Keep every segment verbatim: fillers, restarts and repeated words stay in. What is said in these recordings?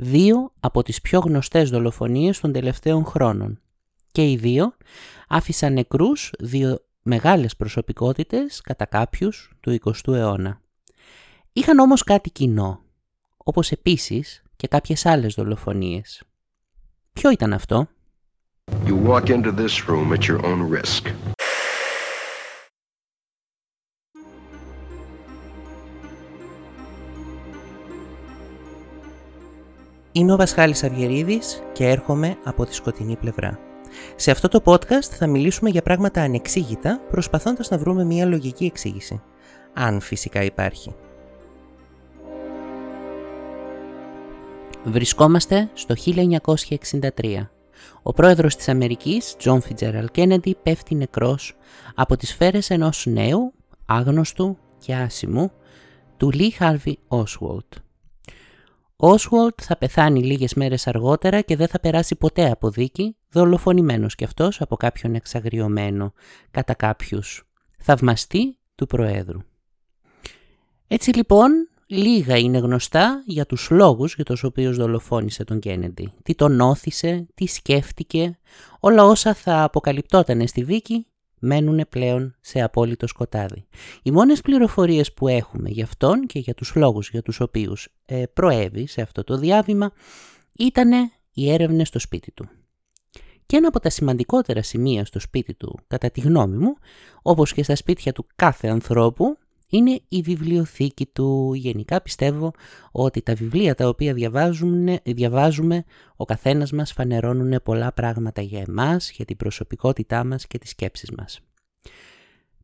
δύο από τις πιο γνωστές δολοφονίες των τελευταίων χρόνων. Και οι δύο άφησαν νεκρούς δύο μεγάλες προσωπικότητες κατά κάποιους του εικοστού αιώνα. Είχαν όμως κάτι κοινό, όπως επίσης και κάποιες άλλες δολοφονίες. Ποιο ήταν αυτό? You walk into this room at your own risk. Είμαι ο Βασχάλης Αυγερίδης και έρχομαι από τη σκοτεινή πλευρά. Σε αυτό το podcast θα μιλήσουμε για πράγματα ανεξήγητα, προσπαθώντας να βρούμε μια λογική εξήγηση. Αν φυσικά υπάρχει. Βρισκόμαστε στο χίλια εννιακόσια εξήντα τρία. Ο πρόεδρος της Αμερικής, Τζον Φιτζέραλντ Κένεντι, πέφτει νεκρός από τις σφαίρες ενός νέου, άγνωστου και άσημου, του Λι Χάρβεϊ Όσβαλντ. Ο Όσβαλντ θα πεθάνει λίγες μέρες αργότερα και δεν θα περάσει ποτέ από δίκη, δολοφονημένος κι αυτός από κάποιον εξαγριωμένο, κατά κάποιους θαυμαστή του Προέδρου. Έτσι λοιπόν, λίγα είναι γνωστά για τους λόγους για τους οποίους δολοφόνησε τον Κένεντι. Τι τον όθησε, τι σκέφτηκε, όλα όσα θα αποκαλυπτότανε στη δίκη μένουν πλέον σε απόλυτο σκοτάδι. Οι μόνες πληροφορίες που έχουμε για αυτόν και για τους λόγους για τους οποίους ε, προέβη σε αυτό το διάβημα ήτανε οι έρευνες στο σπίτι του. Και ένα από τα σημαντικότερα σημεία στο σπίτι του, κατά τη γνώμη μου, όπως και στα σπίτια του κάθε ανθρώπου, είναι η βιβλιοθήκη του. Γενικά πιστεύω ότι τα βιβλία τα οποία διαβάζουμε, διαβάζουμε ο καθένας μας φανερώνουν πολλά πράγματα για εμάς, για την προσωπικότητά μας και τις σκέψεις μας.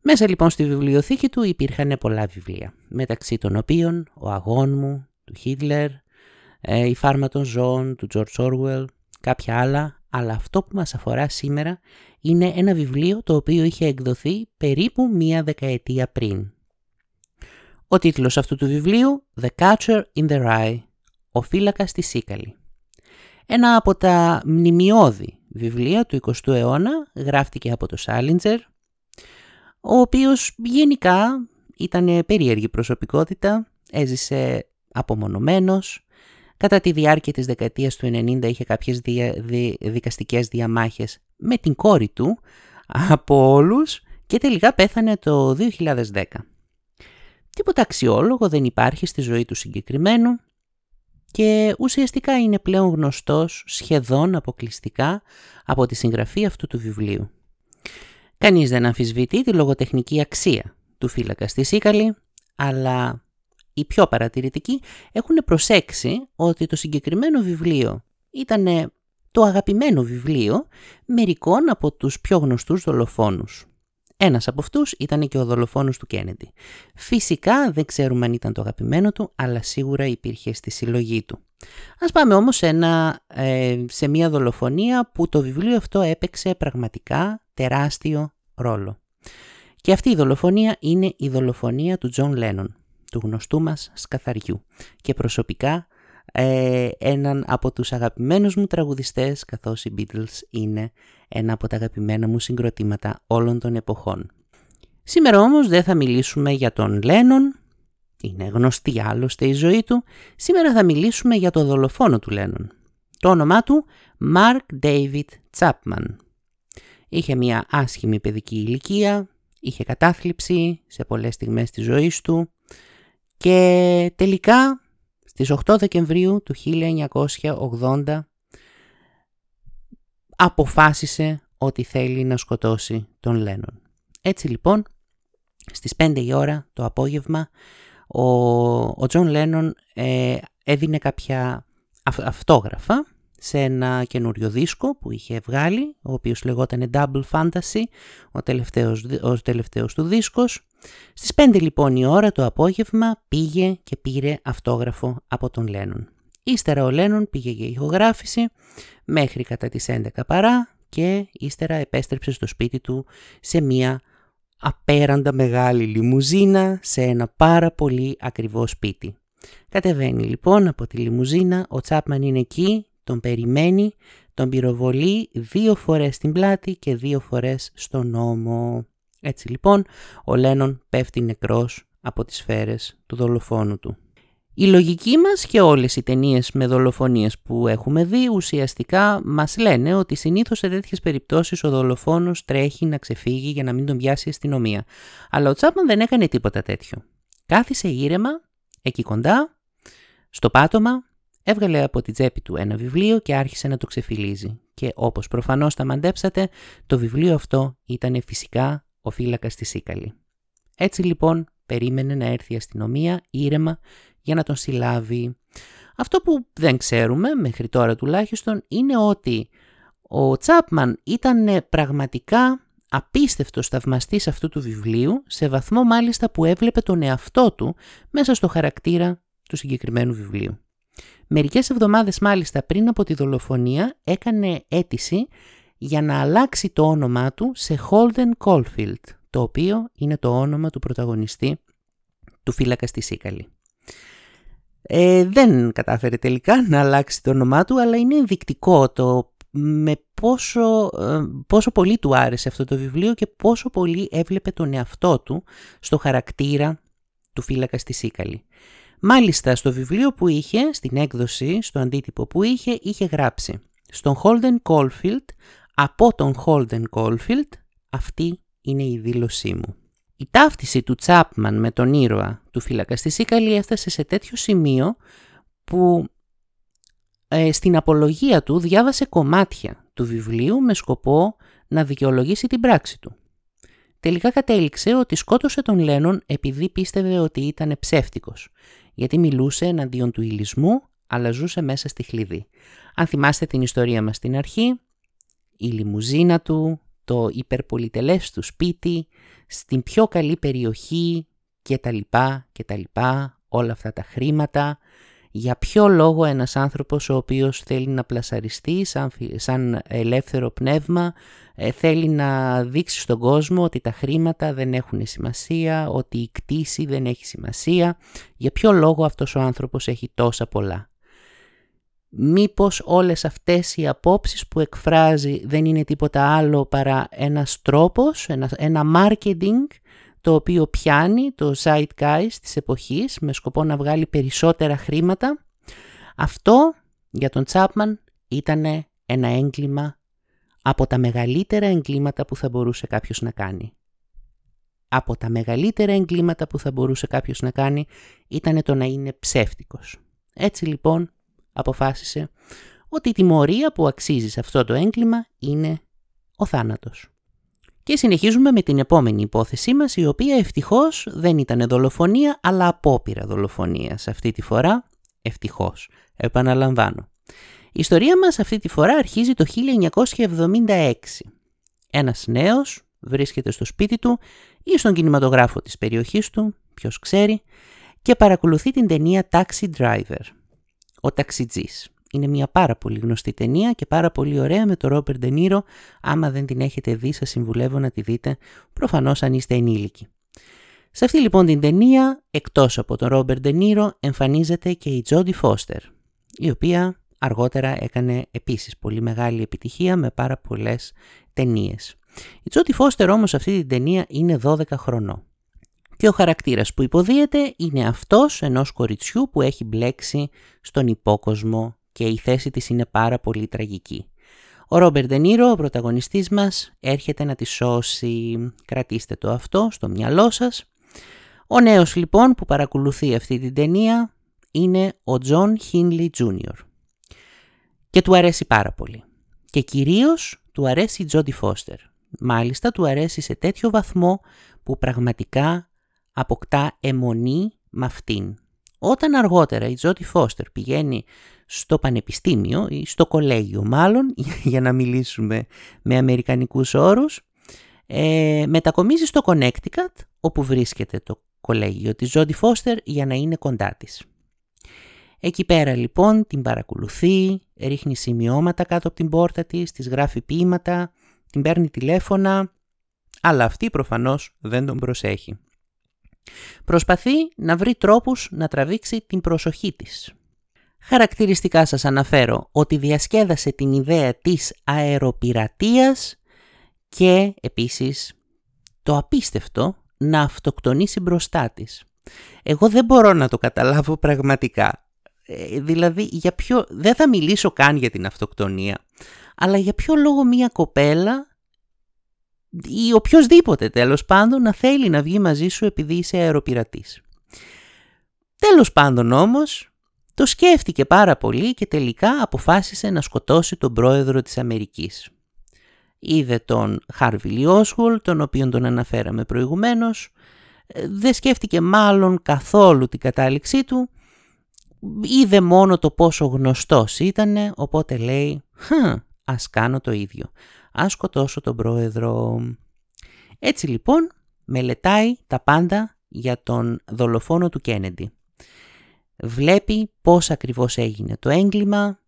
Μέσα λοιπόν στη βιβλιοθήκη του υπήρχαν πολλά βιβλία, μεταξύ των οποίων «Ο αγών μου», του Χίτλερ, «Η φάρμα των ζώων», του Τζορτζ Όρουελ, κάποια άλλα, αλλά αυτό που μας αφορά σήμερα είναι ένα βιβλίο το οποίο είχε εκδοθεί περίπου μία δεκαετία πριν. Ο τίτλος αυτού του βιβλίου «The Catcher in the Rye», «Ο φύλακας στη Σίκαλη». Ένα από τα μνημιώδη βιβλία του εικοστού αιώνα, γράφτηκε από το Σάλιντζερ, ο οποίος γενικά ήταν περίεργη προσωπικότητα, έζησε απομονωμένος. Κατά τη διάρκεια της δεκαετίας του ενενήντα είχε κάποιες δια, δι, δικαστικές διαμάχες με την κόρη του από όλους και τελικά πέθανε το δύο χιλιάδες δέκα. Τίποτα αξιόλογο δεν υπάρχει στη ζωή του συγκεκριμένου και ουσιαστικά είναι πλέον γνωστός σχεδόν αποκλειστικά από τη συγγραφή αυτού του βιβλίου. Κανείς δεν αμφισβητεί τη λογοτεχνική αξία του φύλακα στη Σίκαλη, αλλά οι πιο παρατηρητικοί έχουν προσέξει ότι το συγκεκριμένο βιβλίο ήταν το αγαπημένο βιβλίο μερικών από τους πιο γνωστούς δολοφόνους. Ένας από αυτούς ήταν και ο δολοφόνος του Κένεντι. Φυσικά δεν ξέρουμε αν ήταν το αγαπημένο του, αλλά σίγουρα υπήρχε στη συλλογή του. Ας πάμε όμως σε, ένα, σε μια δολοφονία που το βιβλίο αυτό έπαιξε πραγματικά τεράστιο ρόλο. Και αυτή η δολοφονία είναι η δολοφονία του Τζον Λένον, του γνωστού μας σκαθαριού και προσωπικά ε, έναν από τους αγαπημένους μου τραγουδιστές, καθώς οι Beatles είναι ένα από τα αγαπημένα μου συγκροτήματα όλων των εποχών. Σήμερα όμως δεν θα μιλήσουμε για τον Λένον, είναι γνωστή άλλωστε η ζωή του. Σήμερα θα μιλήσουμε για τον δολοφόνο του Λένον. Το όνομά του Μαρκ Ντέιβιτ Τσάπμαν. Είχε μια άσχημη παιδική ηλικία, είχε κατάθλιψη σε πολλές στιγμές της ζωής του. Και τελικά, στις οκτώ Δεκεμβρίου του χίλια εννιακόσια ογδόντα, αποφάσισε ότι θέλει να σκοτώσει τον Λένον. Έτσι λοιπόν, στις πέντε η ώρα το απόγευμα, ο, ο Τζον Λένον ε, έδινε κάποια αυ, αυτόγραφα σε ένα καινούριο δίσκο που είχε βγάλει, ο οποίος λεγόταν Double Fantasy, ο τελευταίος, ο τελευταίος του δίσκος. Στις πέντε λοιπόν η ώρα το απόγευμα πήγε και πήρε αυτόγραφο από τον Λένον. Ύστερα ο Λένον πήγε για ηχογράφηση μέχρι κατά τις έντεκα παρά και ύστερα επέστρεψε στο σπίτι του σε μια απέραντα μεγάλη λιμουζίνα, σε ένα πάρα πολύ ακριβό σπίτι. Κατεβαίνει λοιπόν από τη λιμουζίνα, ο Τσάπμαν είναι εκεί, τον περιμένει, τον πυροβολεί δύο φορές στην πλάτη και δύο φορές στον ώμο. Έτσι λοιπόν, ο Λένον πέφτει νεκρός από τις σφαίρες του δολοφόνου του. Η λογική μας και όλες οι ταινίες με δολοφονίες που έχουμε δει ουσιαστικά μας λένε ότι συνήθως σε τέτοιες περιπτώσεις ο δολοφόνος τρέχει να ξεφύγει για να μην τον πιάσει η αστυνομία. Αλλά ο Τσάπμαν δεν έκανε τίποτα τέτοιο. Κάθισε ήρεμα, εκεί κοντά, στο πάτωμα, έβγαλε από την τσέπη του ένα βιβλίο και άρχισε να το ξεφυλίζει. Και όπως προφανώς τα μαντέψατε, το βιβλίο αυτό ήταν φυσικά ο φύλακας της Σίκαλη. Έτσι λοιπόν περίμενε να έρθει η αστυνομία ήρεμα για να τον συλλάβει. Αυτό που δεν ξέρουμε, μέχρι τώρα τουλάχιστον, είναι ότι ο Τσάπμαν ήταν πραγματικά απίστευτος θαυμαστής αυτού του βιβλίου, σε βαθμό μάλιστα που έβλεπε τον εαυτό του μέσα στο χαρακτήρα του συγκεκριμένου βιβλίου. Μερικές εβδομάδες μάλιστα πριν από τη δολοφονία έκανε αίτηση για να αλλάξει το όνομά του σε Holden Caulfield, το οποίο είναι το όνομα του πρωταγωνιστή του φύλακα στη Σίκαλη. Ε, δεν κατάφερε τελικά να αλλάξει το όνομά του, αλλά είναι ενδεικτικό το με πόσο, πόσο πολύ του άρεσε αυτό το βιβλίο και πόσο πολύ έβλεπε τον εαυτό του στο χαρακτήρα του φύλακα στη Σίκαλη. Μάλιστα στο βιβλίο που είχε, στην έκδοση, στο αντίτυπο που είχε, είχε γράψει «Στον Holden Caulfield, από τον Holden Caulfield, αυτή είναι η δήλωσή μου». Η ταύτιση του Τσάπμαν με τον ήρωα του φύλακα στη Σίκαλη έφτασε σε τέτοιο σημείο που ε, στην απολογία του διάβασε κομμάτια του βιβλίου με σκοπό να δικαιολογήσει την πράξη του. Τελικά κατέληξε ότι σκότωσε τον Λένον επειδή πίστευε ότι ήταν ψεύτικος, γιατί μιλούσε εναντίον του υλισμού αλλά ζούσε μέσα στη χλιδί. Αν θυμάστε την ιστορία μας στην αρχή, η λιμουζίνα του, το υπερπολιτελές του σπίτι, στην πιο καλή περιοχή και τα λοιπά και τα λοιπά, όλα αυτά τα χρήματα. Για ποιο λόγο ένας άνθρωπος ο οποίος θέλει να πλασαριστεί σαν, σαν ελεύθερο πνεύμα, θέλει να δείξει στον κόσμο ότι τα χρήματα δεν έχουν σημασία, ότι η κτήση δεν έχει σημασία. Για ποιο λόγο αυτός ο άνθρωπος έχει τόσα πολλά. Μήπως όλες αυτές οι απόψεις που εκφράζει δεν είναι τίποτα άλλο παρά ένας τρόπος, ένα, ένα marketing το οποίο πιάνει το zeitgeist της εποχής με σκοπό να βγάλει περισσότερα χρήματα. Αυτό για τον Τσάπμαν ήταν ένα έγκλημα από τα μεγαλύτερα εγκλήματα που θα μπορούσε κάποιος να κάνει. Από τα μεγαλύτερα εγκλήματα που θα μπορούσε κάποιος να κάνει ήταν το να είναι ψεύτικος. Έτσι λοιπόν αποφάσισε ότι η τιμωρία που αξίζει σε αυτό το έγκλημα είναι ο θάνατος. Και συνεχίζουμε με την επόμενη υπόθεσή μας, η οποία ευτυχώς δεν ήταν δολοφονία, αλλά απόπειρα δολοφονίας αυτή τη φορά. Ευτυχώς, επαναλαμβάνω. Η ιστορία μας αυτή τη φορά αρχίζει το χίλια εννιακόσια εβδομήντα έξι. Ένας νέος βρίσκεται στο σπίτι του ή στον κινηματογράφο της περιοχής του, ποιος ξέρει, και παρακολουθεί την ταινία Taxi Driver. Ο ταξιτζής. Είναι μια πάρα πολύ γνωστή ταινία και πάρα πολύ ωραία με τον Ρόμπερτ Ντενίρο. Άμα δεν την έχετε δει, σας συμβουλεύω να τη δείτε, προφανώς αν είστε ενήλικοι. Σε αυτή λοιπόν την ταινία, εκτός από τον Ρόμπερτ Ντενίρο, εμφανίζεται και η Τζόντι Φώστερ, η οποία αργότερα έκανε επίσης πολύ μεγάλη επιτυχία με πάρα πολλές ταινίες. Η Τζόντι Φώστερ όμως αυτή την ταινία είναι δώδεκα χρονών. Και ο χαρακτήρας που υποδίεται είναι αυτός ενός κοριτσιού που έχει μπλέξει στον υπόκοσμο και η θέση της είναι πάρα πολύ τραγική. Ο Ρόμπερτ Ντενίρο, ο πρωταγωνιστής μας, έρχεται να τη σώσει. Κρατήστε το αυτό στο μυαλό σας. Ο νέος λοιπόν που παρακολουθεί αυτή την ταινία είναι ο Τζον Χίνλι Τζούνιορ. Και του αρέσει πάρα πολύ. Και κυρίως του αρέσει η Τζόντι Φώστερ. Μάλιστα του αρέσει σε τέτοιο βαθμό που πραγματικά αποκτά αιμονή με αυτήν. Όταν αργότερα η Τζόντι Φώστερ πηγαίνει στο πανεπιστήμιο ή στο κολέγιο μάλλον, για να μιλήσουμε με αμερικανικούς όρους, ε, μετακομίζει στο Connecticut, όπου βρίσκεται το κολέγιο της Τζόντι Φώστερ, για να είναι κοντά της. Εκεί πέρα λοιπόν την παρακολουθεί, ρίχνει σημειώματα κάτω από την πόρτα της, της γράφει ποίηματα, την παίρνει τηλέφωνα, αλλά αυτή προφανώς δεν τον προσέχει. Προσπαθεί να βρει τρόπους να τραβήξει την προσοχή της. Χαρακτηριστικά σας αναφέρω ότι διασκέδασε την ιδέα της αεροπειρατείας και επίσης το απίστευτο να αυτοκτονήσει μπροστά της. Εγώ δεν μπορώ να το καταλάβω πραγματικά. Ε, δηλαδή, για ποιο... δεν θα μιλήσω καν για την αυτοκτονία, αλλά για ποιο λόγο μια κοπέλα ή οποιοσδήποτε τέλος πάντων να θέλει να βγει μαζί σου επειδή είσαι αεροπειρατής. Τέλος πάντων όμως, το σκέφτηκε πάρα πολύ και τελικά αποφάσισε να σκοτώσει τον πρόεδρο της Αμερικής. Είδε τον Χάρβεϊ Όσβαλντ, τον οποίον τον αναφέραμε προηγουμένως. Δεν σκέφτηκε μάλλον καθόλου την κατάληξή του. Είδε μόνο το πόσο γνωστός ήτανε, οπότε λέει «Ας κάνω το ίδιο, ας σκοτώσω τον πρόεδρο». Έτσι λοιπόν μελετάει τα πάντα για τον δολοφόνο του Κένεντι. Βλέπει πώς ακριβώς έγινε το έγκλημα,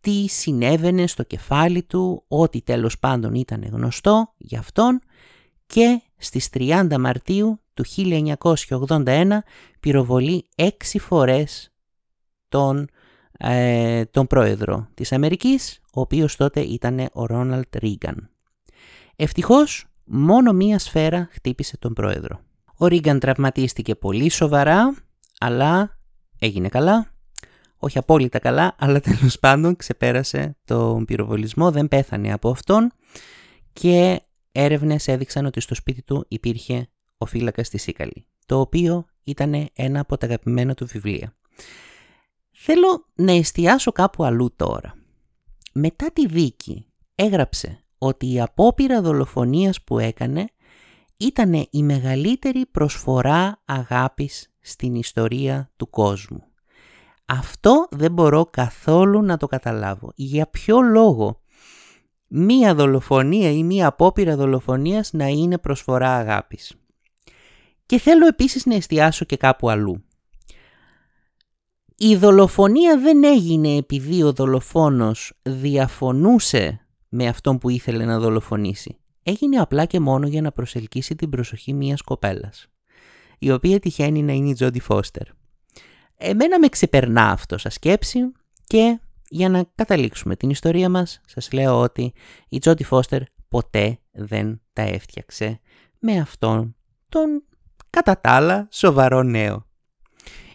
τι συνέβαινε στο κεφάλι του, ό,τι τέλος πάντων ήταν γνωστό για αυτόν, και στις τριάντα Μαρτίου του χίλια εννιακόσια ογδόντα ένα πυροβολεί έξι φορές τον, ε, τον πρόεδρο της Αμερικής, ο οποίος τότε ήταν ο Ρόναλτ Ρίγκαν. Ευτυχώς μόνο μία σφαίρα χτύπησε τον πρόεδρο. Ο Ρίγκαν τραυματίστηκε πολύ σοβαρά, αλλά έγινε καλά. Όχι απόλυτα καλά, αλλά τέλος πάντων ξεπέρασε τον πυροβολισμό, δεν πέθανε από αυτόν, και έρευνες έδειξαν ότι στο σπίτι του υπήρχε ο φύλακας της Σίκαλη, το οποίο ήταν ένα από τα αγαπημένα του βιβλία. Θέλω να εστιάσω κάπου αλλού τώρα. Μετά τη δίκη έγραψε ότι η απόπειρα δολοφονίας που έκανε ήταν η μεγαλύτερη προσφορά αγάπης στην ιστορία του κόσμου. Αυτό δεν μπορώ καθόλου να το καταλάβω. Για ποιο λόγο μία δολοφονία ή μία απόπειρα δολοφονίας να είναι προσφορά αγάπης. Και θέλω επίσης να εστιάσω και κάπου αλλού. Η δολοφονία δεν έγινε επειδή ο δολοφόνος διαφωνούσε με αυτόν που ήθελε να δολοφονήσει. Έγινε απλά και μόνο για να προσελκύσει την προσοχή μιας κοπέλας, η οποία τυχαίνει να είναι η Τζόντι Φώστερ. Εμένα με ξεπερνά αυτό σαν σκέψη, και για να καταλήξουμε την ιστορία μας σας λέω ότι η Τζόντι Φώστερ ποτέ δεν τα έφτιαξε με αυτόν τον κατά τα άλλα σοβαρό νέο.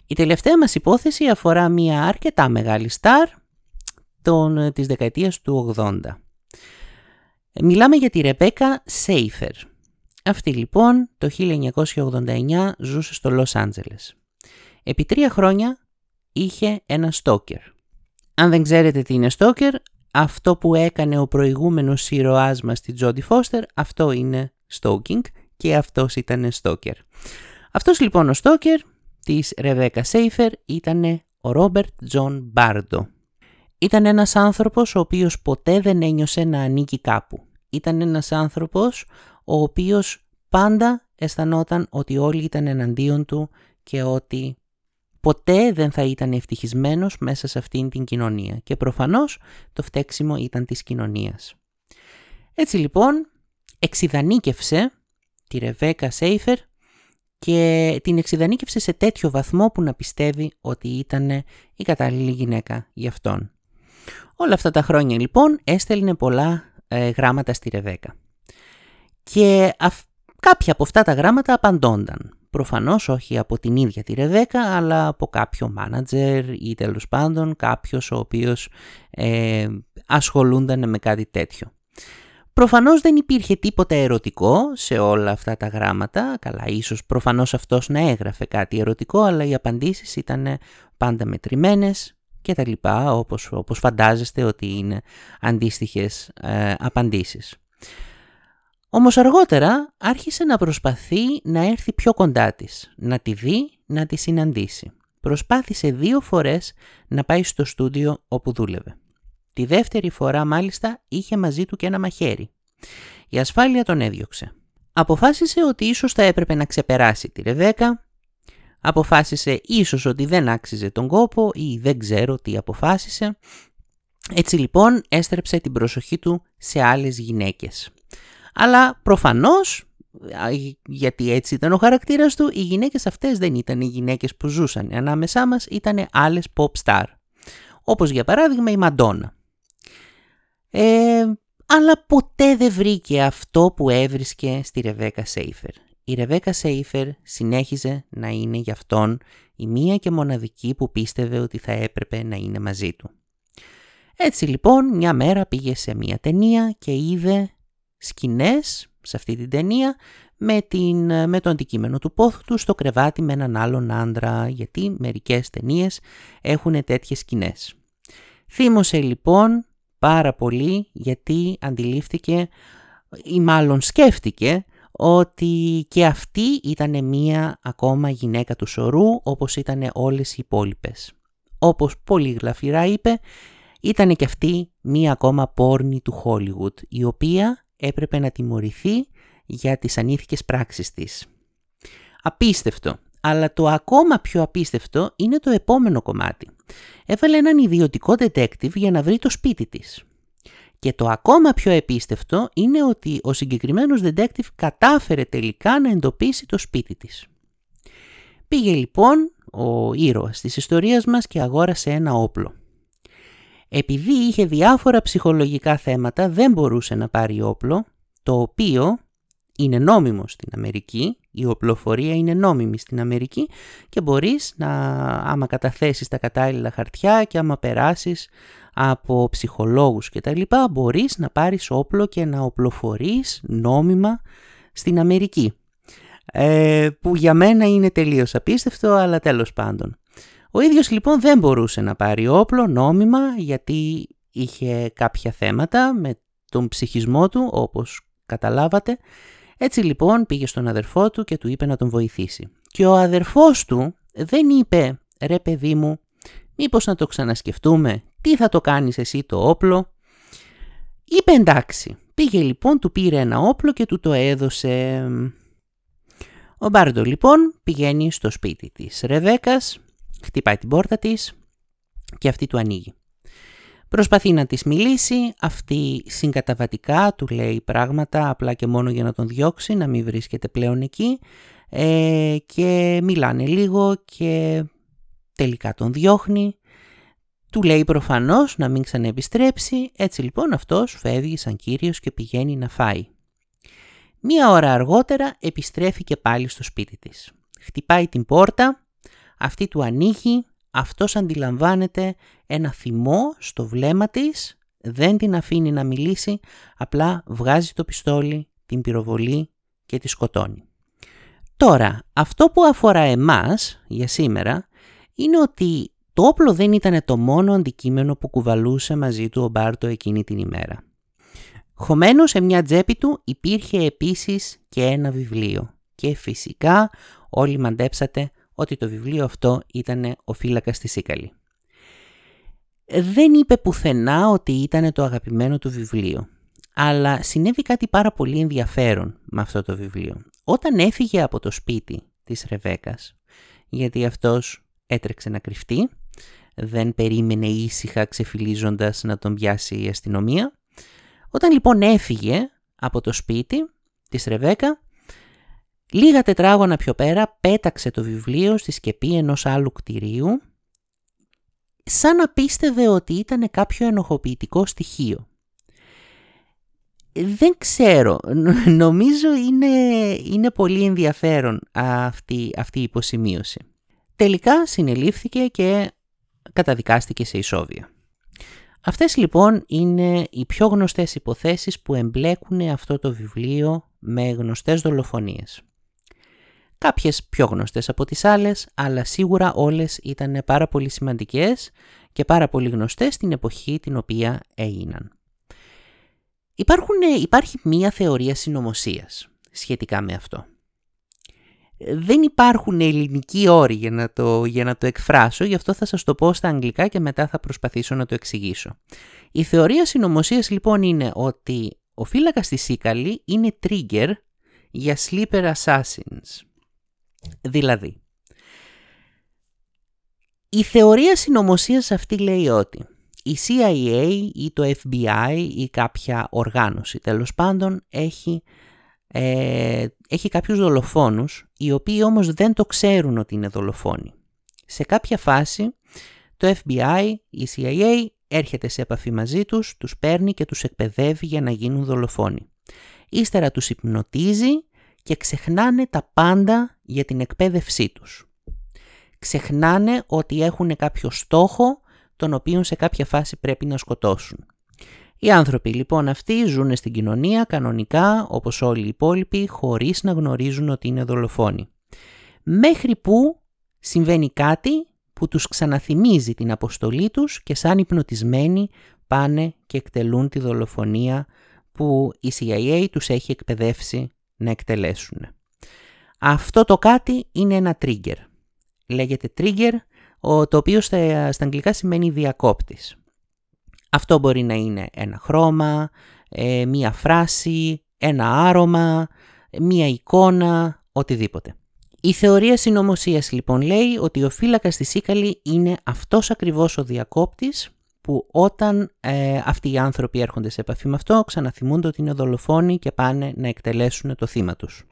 Η τελευταία μας υπόθεση αφορά μια αρκετά μεγάλη στάρ των, της δεκαετίας του ογδόντα. Μιλάμε για τη Ρεπέκα Σέιφερ. Αυτή λοιπόν το χίλια εννιακόσια ογδόντα εννιά ζούσε στο Λος Άντζελες. Επί τρία χρόνια είχε ένα στόκερ. Αν δεν ξέρετε τι είναι στόκερ, αυτό που έκανε ο προηγούμενος ήρωάς μας στη Τζόντι Φώστερ, αυτό είναι στόκινγκ, και αυτός ήταν στόκερ. Αυτός λοιπόν ο στόκερ της Ρεβέκα Σέιφερ ήταν ο Ρόμπερτ Τζον Μπάρντο. Ήταν ένας άνθρωπος ο οποίος ποτέ δεν ένιωσε να ανήκει κάπου. Ήταν ένας άνθρωπος ο οποίος πάντα αισθανόταν ότι όλοι ήταν εναντίον του και ότι ποτέ δεν θα ήταν ευτυχισμένος μέσα σε αυτήν την κοινωνία. Και προφανώς το φταίξιμο ήταν της κοινωνίας. Έτσι λοιπόν εξιδανίκευσε τη Ρεβέκα Σέιφερ, και την εξιδανίκευσε σε τέτοιο βαθμό που να πιστεύει ότι ήταν η κατάλληλη γυναίκα γι' αυτόν. Όλα αυτά τα χρόνια λοιπόν έστελνε πολλά ε, γράμματα στη Ρεβέκα. Και α, κάποια από αυτά τα γράμματα απαντώνταν. Προφανώς όχι από την ίδια τη Ρεβέκα, αλλά από κάποιο μάνατζερ ή τέλος πάντων κάποιος ο οποίος ε, ασχολούνταν με κάτι τέτοιο. Προφανώς δεν υπήρχε τίποτα ερωτικό σε όλα αυτά τα γράμματα. Καλά, ίσως προφανώς αυτός να έγραφε κάτι ερωτικό, αλλά οι απαντήσεις ήταν πάντα μετρημένες και τα λοιπά, όπως, όπως φαντάζεστε ότι είναι αντίστοιχες ε, απαντήσεις. Όμως αργότερα άρχισε να προσπαθεί να έρθει πιο κοντά της, να τη δει, να τη συναντήσει. Προσπάθησε δύο φορές να πάει στο στούντιο όπου δούλευε. Τη δεύτερη φορά μάλιστα είχε μαζί του και ένα μαχαίρι. Η ασφάλεια τον έδιωξε. Αποφάσισε ότι ίσως θα έπρεπε να ξεπεράσει τη Ρεβέκα. Αποφάσισε ίσως ότι δεν άξιζε τον κόπο ή δεν ξέρω τι αποφάσισε. Έτσι λοιπόν έστρεψε την προσοχή του σε άλλες γυναίκες. Αλλά προφανώς, γιατί έτσι ήταν ο χαρακτήρας του, οι γυναίκες αυτές δεν ήταν οι γυναίκες που ζούσαν ανάμεσά μας, ήταν άλλες pop star. Όπως για παράδειγμα η Μαντόνα. Ε, αλλά ποτέ δεν βρήκε αυτό που έβρισκε στη Ρεβέκα Σέιφερ. Η Ρεπέκα Σέιφερ συνέχιζε να είναι γι' αυτόν η μία και μοναδική που πίστευε ότι θα έπρεπε να είναι μαζί του. Έτσι λοιπόν μια μέρα πήγε σε μια ταινία και είδε σκηνές σε αυτή την ταινία με, την, με το αντικείμενο του πόθου του στο κρεβάτι με έναν άλλον άντρα, γιατί μερικές ταινίες έχουν τέτοιες σκηνές. Θύμωσε λοιπόν πάρα πολύ, γιατί αντιλήφθηκε ή μάλλον σκέφτηκε ότι και αυτή ήταν μία ακόμα γυναίκα του σωρού, όπως ήταν όλες οι υπόλοιπες. Όπως πολύ γλαφυρά είπε, ήταν και αυτή μία ακόμα πόρνη του Χόλιγουτ, η οποία έπρεπε να τιμωρηθεί για τις ανήθικες πράξεις της. Απίστευτο, αλλά το ακόμα πιο απίστευτο είναι το επόμενο κομμάτι. Έβαλε έναν ιδιωτικό detective για να βρει το σπίτι της. Και το ακόμα πιο επίστευτο είναι ότι ο συγκεκριμένος detective κατάφερε τελικά να εντοπίσει το σπίτι της. Πήγε λοιπόν ο ήρωας της ιστορίας μας και αγόρασε ένα όπλο. Επειδή είχε διάφορα ψυχολογικά θέματα, δεν μπορούσε να πάρει όπλο, το οποίο είναι νόμιμο στην Αμερική, η οπλοφορία είναι νόμιμη στην Αμερική και μπορείς να, άμα καταθέσεις τα κατάλληλα χαρτιά και άμα περάσεις από ψυχολόγους και τα λοιπά, μπορείς να πάρεις όπλο και να οπλοφορείς νόμιμα στην Αμερική. Ε, που για μένα είναι τελείως απίστευτο, αλλά τέλος πάντων. Ο ίδιος λοιπόν δεν μπορούσε να πάρει όπλο νόμιμα, γιατί είχε κάποια θέματα με τον ψυχισμό του, όπως καταλάβατε. Έτσι λοιπόν πήγε στον αδερφό του και του είπε να τον βοηθήσει. Και ο αδερφός του δεν είπε «Ρε παιδί μου, μήπως να το ξανασκεφτούμε, τι θα το κάνεις εσύ το όπλο?» Είπε «Εντάξει». Πήγε λοιπόν, του πήρε ένα όπλο και του το έδωσε. Ο Μπάρντο λοιπόν πηγαίνει στο σπίτι της Ρεβέκας, χτυπάει την πόρτα της και αυτή του ανοίγει. Προσπαθεί να της μιλήσει, αυτή συγκαταβατικά του λέει πράγματα απλά και μόνο για να τον διώξει, να μην βρίσκεται πλέον εκεί, ε, και μιλάνε λίγο και τελικά τον διώχνει. Του λέει προφανώς να μην ξαναεπιστρέψει, έτσι λοιπόν αυτός φεύγει σαν κύριος και πηγαίνει να φάει. Μία ώρα αργότερα επιστρέφει και πάλι στο σπίτι της. Χτυπάει την πόρτα, αυτή του ανοίγει. Αυτός αντιλαμβάνεται ένα θυμό στο βλέμμα της, δεν την αφήνει να μιλήσει, απλά βγάζει το πιστόλι, την πυροβολεί και τη σκοτώνει. Τώρα, αυτό που αφορά εμάς για σήμερα είναι ότι το όπλο δεν ήταν το μόνο αντικείμενο που κουβαλούσε μαζί του ο Μπάρτο εκείνη την ημέρα. Χωμένο σε μια τσέπη του υπήρχε επίσης και ένα βιβλίο και φυσικά όλοι μαντέψατε ότι το βιβλίο αυτό ήταν ο φύλακας στη Σίκαλη. Δεν είπε πουθενά ότι ήταν το αγαπημένο του βιβλίο, αλλά συνέβη κάτι πάρα πολύ ενδιαφέρον με αυτό το βιβλίο. Όταν έφυγε από το σπίτι της Ρεβέκας, γιατί αυτός έτρεξε να κρυφτεί, δεν περίμενε ήσυχα ξεφυλίζοντας να τον πιάσει η αστυνομία. Όταν λοιπόν έφυγε από το σπίτι της Ρεβέκα, λίγα τετράγωνα πιο πέρα πέταξε το βιβλίο στη σκεπή ενός άλλου κτηρίου, σαν να πίστευε ότι ήταν κάποιο ενοχοποιητικό στοιχείο. Δεν ξέρω, νομίζω είναι, είναι πολύ ενδιαφέρον αυτή, αυτή η υποσημείωση. Τελικά συνελήφθηκε και καταδικάστηκε σε ισόβια. Αυτές λοιπόν είναι οι πιο γνωστές υποθέσεις που εμπλέκουν αυτό το βιβλίο με γνωστές δολοφονίες. Κάποιες πιο γνωστές από τις άλλες, αλλά σίγουρα όλες ήταν πάρα πολύ σημαντικές και πάρα πολύ γνωστές στην εποχή την οποία έγιναν. Υπάρχουν, υπάρχει μία θεωρία συνωμοσίας σχετικά με αυτό. Δεν υπάρχουν ελληνικοί όροι για να, το, για να το εκφράσω, γι' αυτό θα σας το πω στα αγγλικά και μετά θα προσπαθήσω να το εξηγήσω. Η θεωρία συνωμοσίας λοιπόν είναι ότι ο φύλακας στη Σίκαλη είναι trigger για sleeper assassins. Δηλαδή, η θεωρία συνωμοσίας αυτή λέει ότι η σι άι έι ή το εφ μπι άι ή κάποια οργάνωση τέλος πάντων έχει, ε, έχει κάποιους δολοφόνους, οι οποίοι όμως δεν το ξέρουν ότι είναι δολοφόνοι. Σε κάποια φάση το εφ μπι άι ή σι άι έι έρχεται σε επαφή μαζί τους, τους παίρνει και τους εκπαιδεύει για να γίνουν δολοφόνοι. Ύστερα τους υπνοτίζει και ξεχνάνε τα πάντα για την εκπαίδευσή τους. Ξεχνάνε ότι έχουν κάποιο στόχο, τον οποίο σε κάποια φάση πρέπει να σκοτώσουν. Οι άνθρωποι λοιπόν αυτοί ζουν στην κοινωνία κανονικά, όπως όλοι οι υπόλοιποι, χωρίς να γνωρίζουν ότι είναι δολοφόνοι. Μέχρι που συμβαίνει κάτι που τους ξαναθυμίζει την αποστολή τους και σαν υπνοτισμένοι πάνε και εκτελούν τη δολοφονία που η σι άι έι τους έχει εκπαιδεύσει να εκτελέσουν. Αυτό το κάτι είναι ένα trigger. Λέγεται trigger, το οποίο στα, στα αγγλικά σημαίνει διακόπτης. Αυτό μπορεί να είναι ένα χρώμα, ε, μία φράση, ένα άρωμα, μία εικόνα, οτιδήποτε. Η θεωρία συνωμοσίας λοιπόν λέει ότι ο φύλακας στη Σίκαλη είναι αυτός ακριβώς ο διακόπτης που όταν ε, αυτοί οι άνθρωποι έρχονται σε επαφή με αυτό ξαναθυμούνται ότι είναι δολοφόνοι και πάνε να εκτελέσουν το θύμα τους.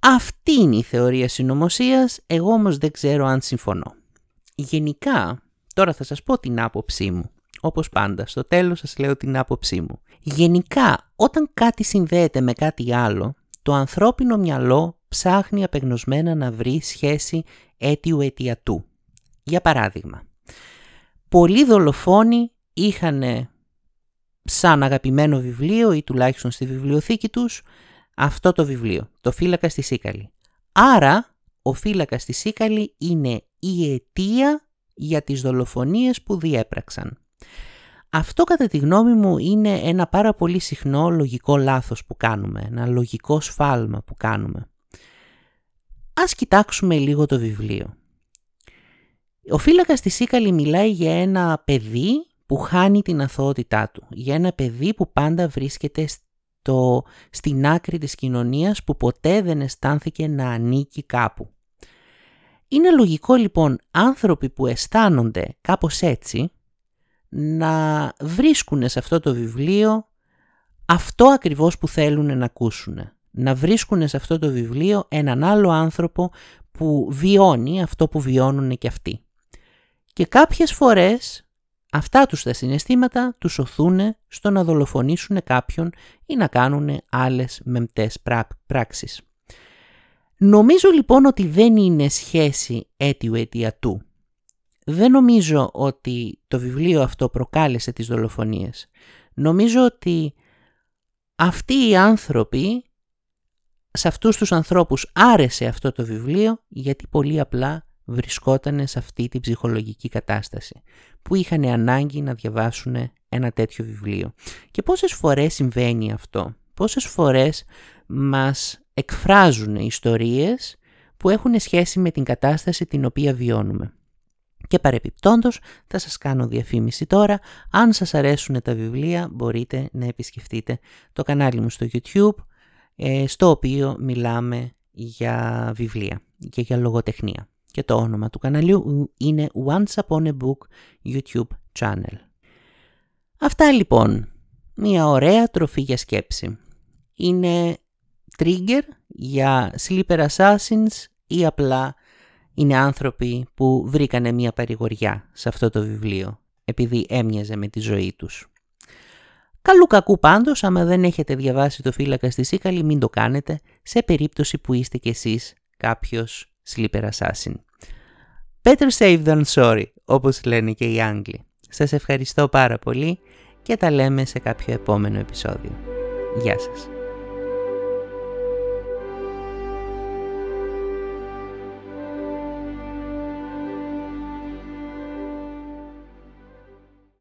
Αυτή είναι η θεωρία συνωμοσίας, εγώ όμως δεν ξέρω αν συμφωνώ. Γενικά, τώρα θα σας πω την άποψή μου. Όπως πάντα, στο τέλος σας λέω την άποψή μου. Γενικά, όταν κάτι συνδέεται με κάτι άλλο, το ανθρώπινο μυαλό ψάχνει απεγνωσμένα να βρει σχέση αίτιου-αιτιατού. Για παράδειγμα, πολλοί δολοφόνοι είχαν σαν αγαπημένο βιβλίο ή τουλάχιστον στη βιβλιοθήκη τους αυτό το βιβλίο, το Φύλακα στη Σίκαλη. Άρα, ο Φύλακας στη Σίκαλη είναι η αιτία για τις δολοφονίες που διέπραξαν. Αυτό κατά τη γνώμη μου είναι ένα πάρα πολύ συχνό λογικό λάθος που κάνουμε, ένα λογικό σφάλμα που κάνουμε. Ας κοιτάξουμε λίγο το βιβλίο. Ο Φύλακας στη Σίκαλη μιλάει για ένα παιδί που χάνει την αθωότητά του, για ένα παιδί που πάντα βρίσκεται Το, στην άκρη της κοινωνίας, που ποτέ δεν αισθάνθηκε να ανήκει κάπου. Είναι λογικό λοιπόν άνθρωποι που αισθάνονται κάπως έτσι να βρίσκουν σε αυτό το βιβλίο αυτό ακριβώς που θέλουν να ακούσουν. Να βρίσκουν σε αυτό το βιβλίο έναν άλλο άνθρωπο που βιώνει αυτό που βιώνουν και αυτοί. Και κάποιες φορές αυτά τους τα συναισθήματα τους σωθούν στο να δολοφονήσουν κάποιον ή να κάνουν άλλες μεμπτές πράξεις. Νομίζω λοιπόν ότι δεν είναι σχέση αίτιου-αιτιατού. Δεν νομίζω ότι το βιβλίο αυτό προκάλεσε τις δολοφονίες. Νομίζω ότι αυτοί οι άνθρωποι, σε αυτούς τους ανθρώπους άρεσε αυτό το βιβλίο γιατί πολύ απλά βρισκόταν σε αυτή την ψυχολογική κατάσταση, που είχαν ανάγκη να διαβάσουν ένα τέτοιο βιβλίο. Και πόσες φορές συμβαίνει αυτό, πόσες φορές μας εκφράζουν ιστορίες που έχουν σχέση με την κατάσταση την οποία βιώνουμε. Και παρεπιπτόντως θα σας κάνω διαφήμιση τώρα, αν σας αρέσουν τα βιβλία μπορείτε να επισκεφτείτε το κανάλι μου στο YouTube, στο οποίο μιλάμε για βιβλία και για λογοτεχνία. Και το όνομα του καναλιού είναι Once Upon a Book YouTube Channel. Αυτά λοιπόν, μια ωραία τροφή για σκέψη. Είναι trigger για sleeper assassins ή απλά είναι άνθρωποι που βρήκανε μια παρηγοριά σε αυτό το βιβλίο επειδή έμοιαζε με τη ζωή τους. Καλού κακού πάντως, άμα δεν έχετε διαβάσει το Φύλακα στη Σίκαλη, μην το κάνετε σε περίπτωση που είστε κι εσείς κάποιος sleeper assassin. Better safe than sorry, όπως λένε και οι Άγγλοι. Σας ευχαριστώ πάρα πολύ και τα λέμε σε κάποιο επόμενο επεισόδιο. Γεια σας.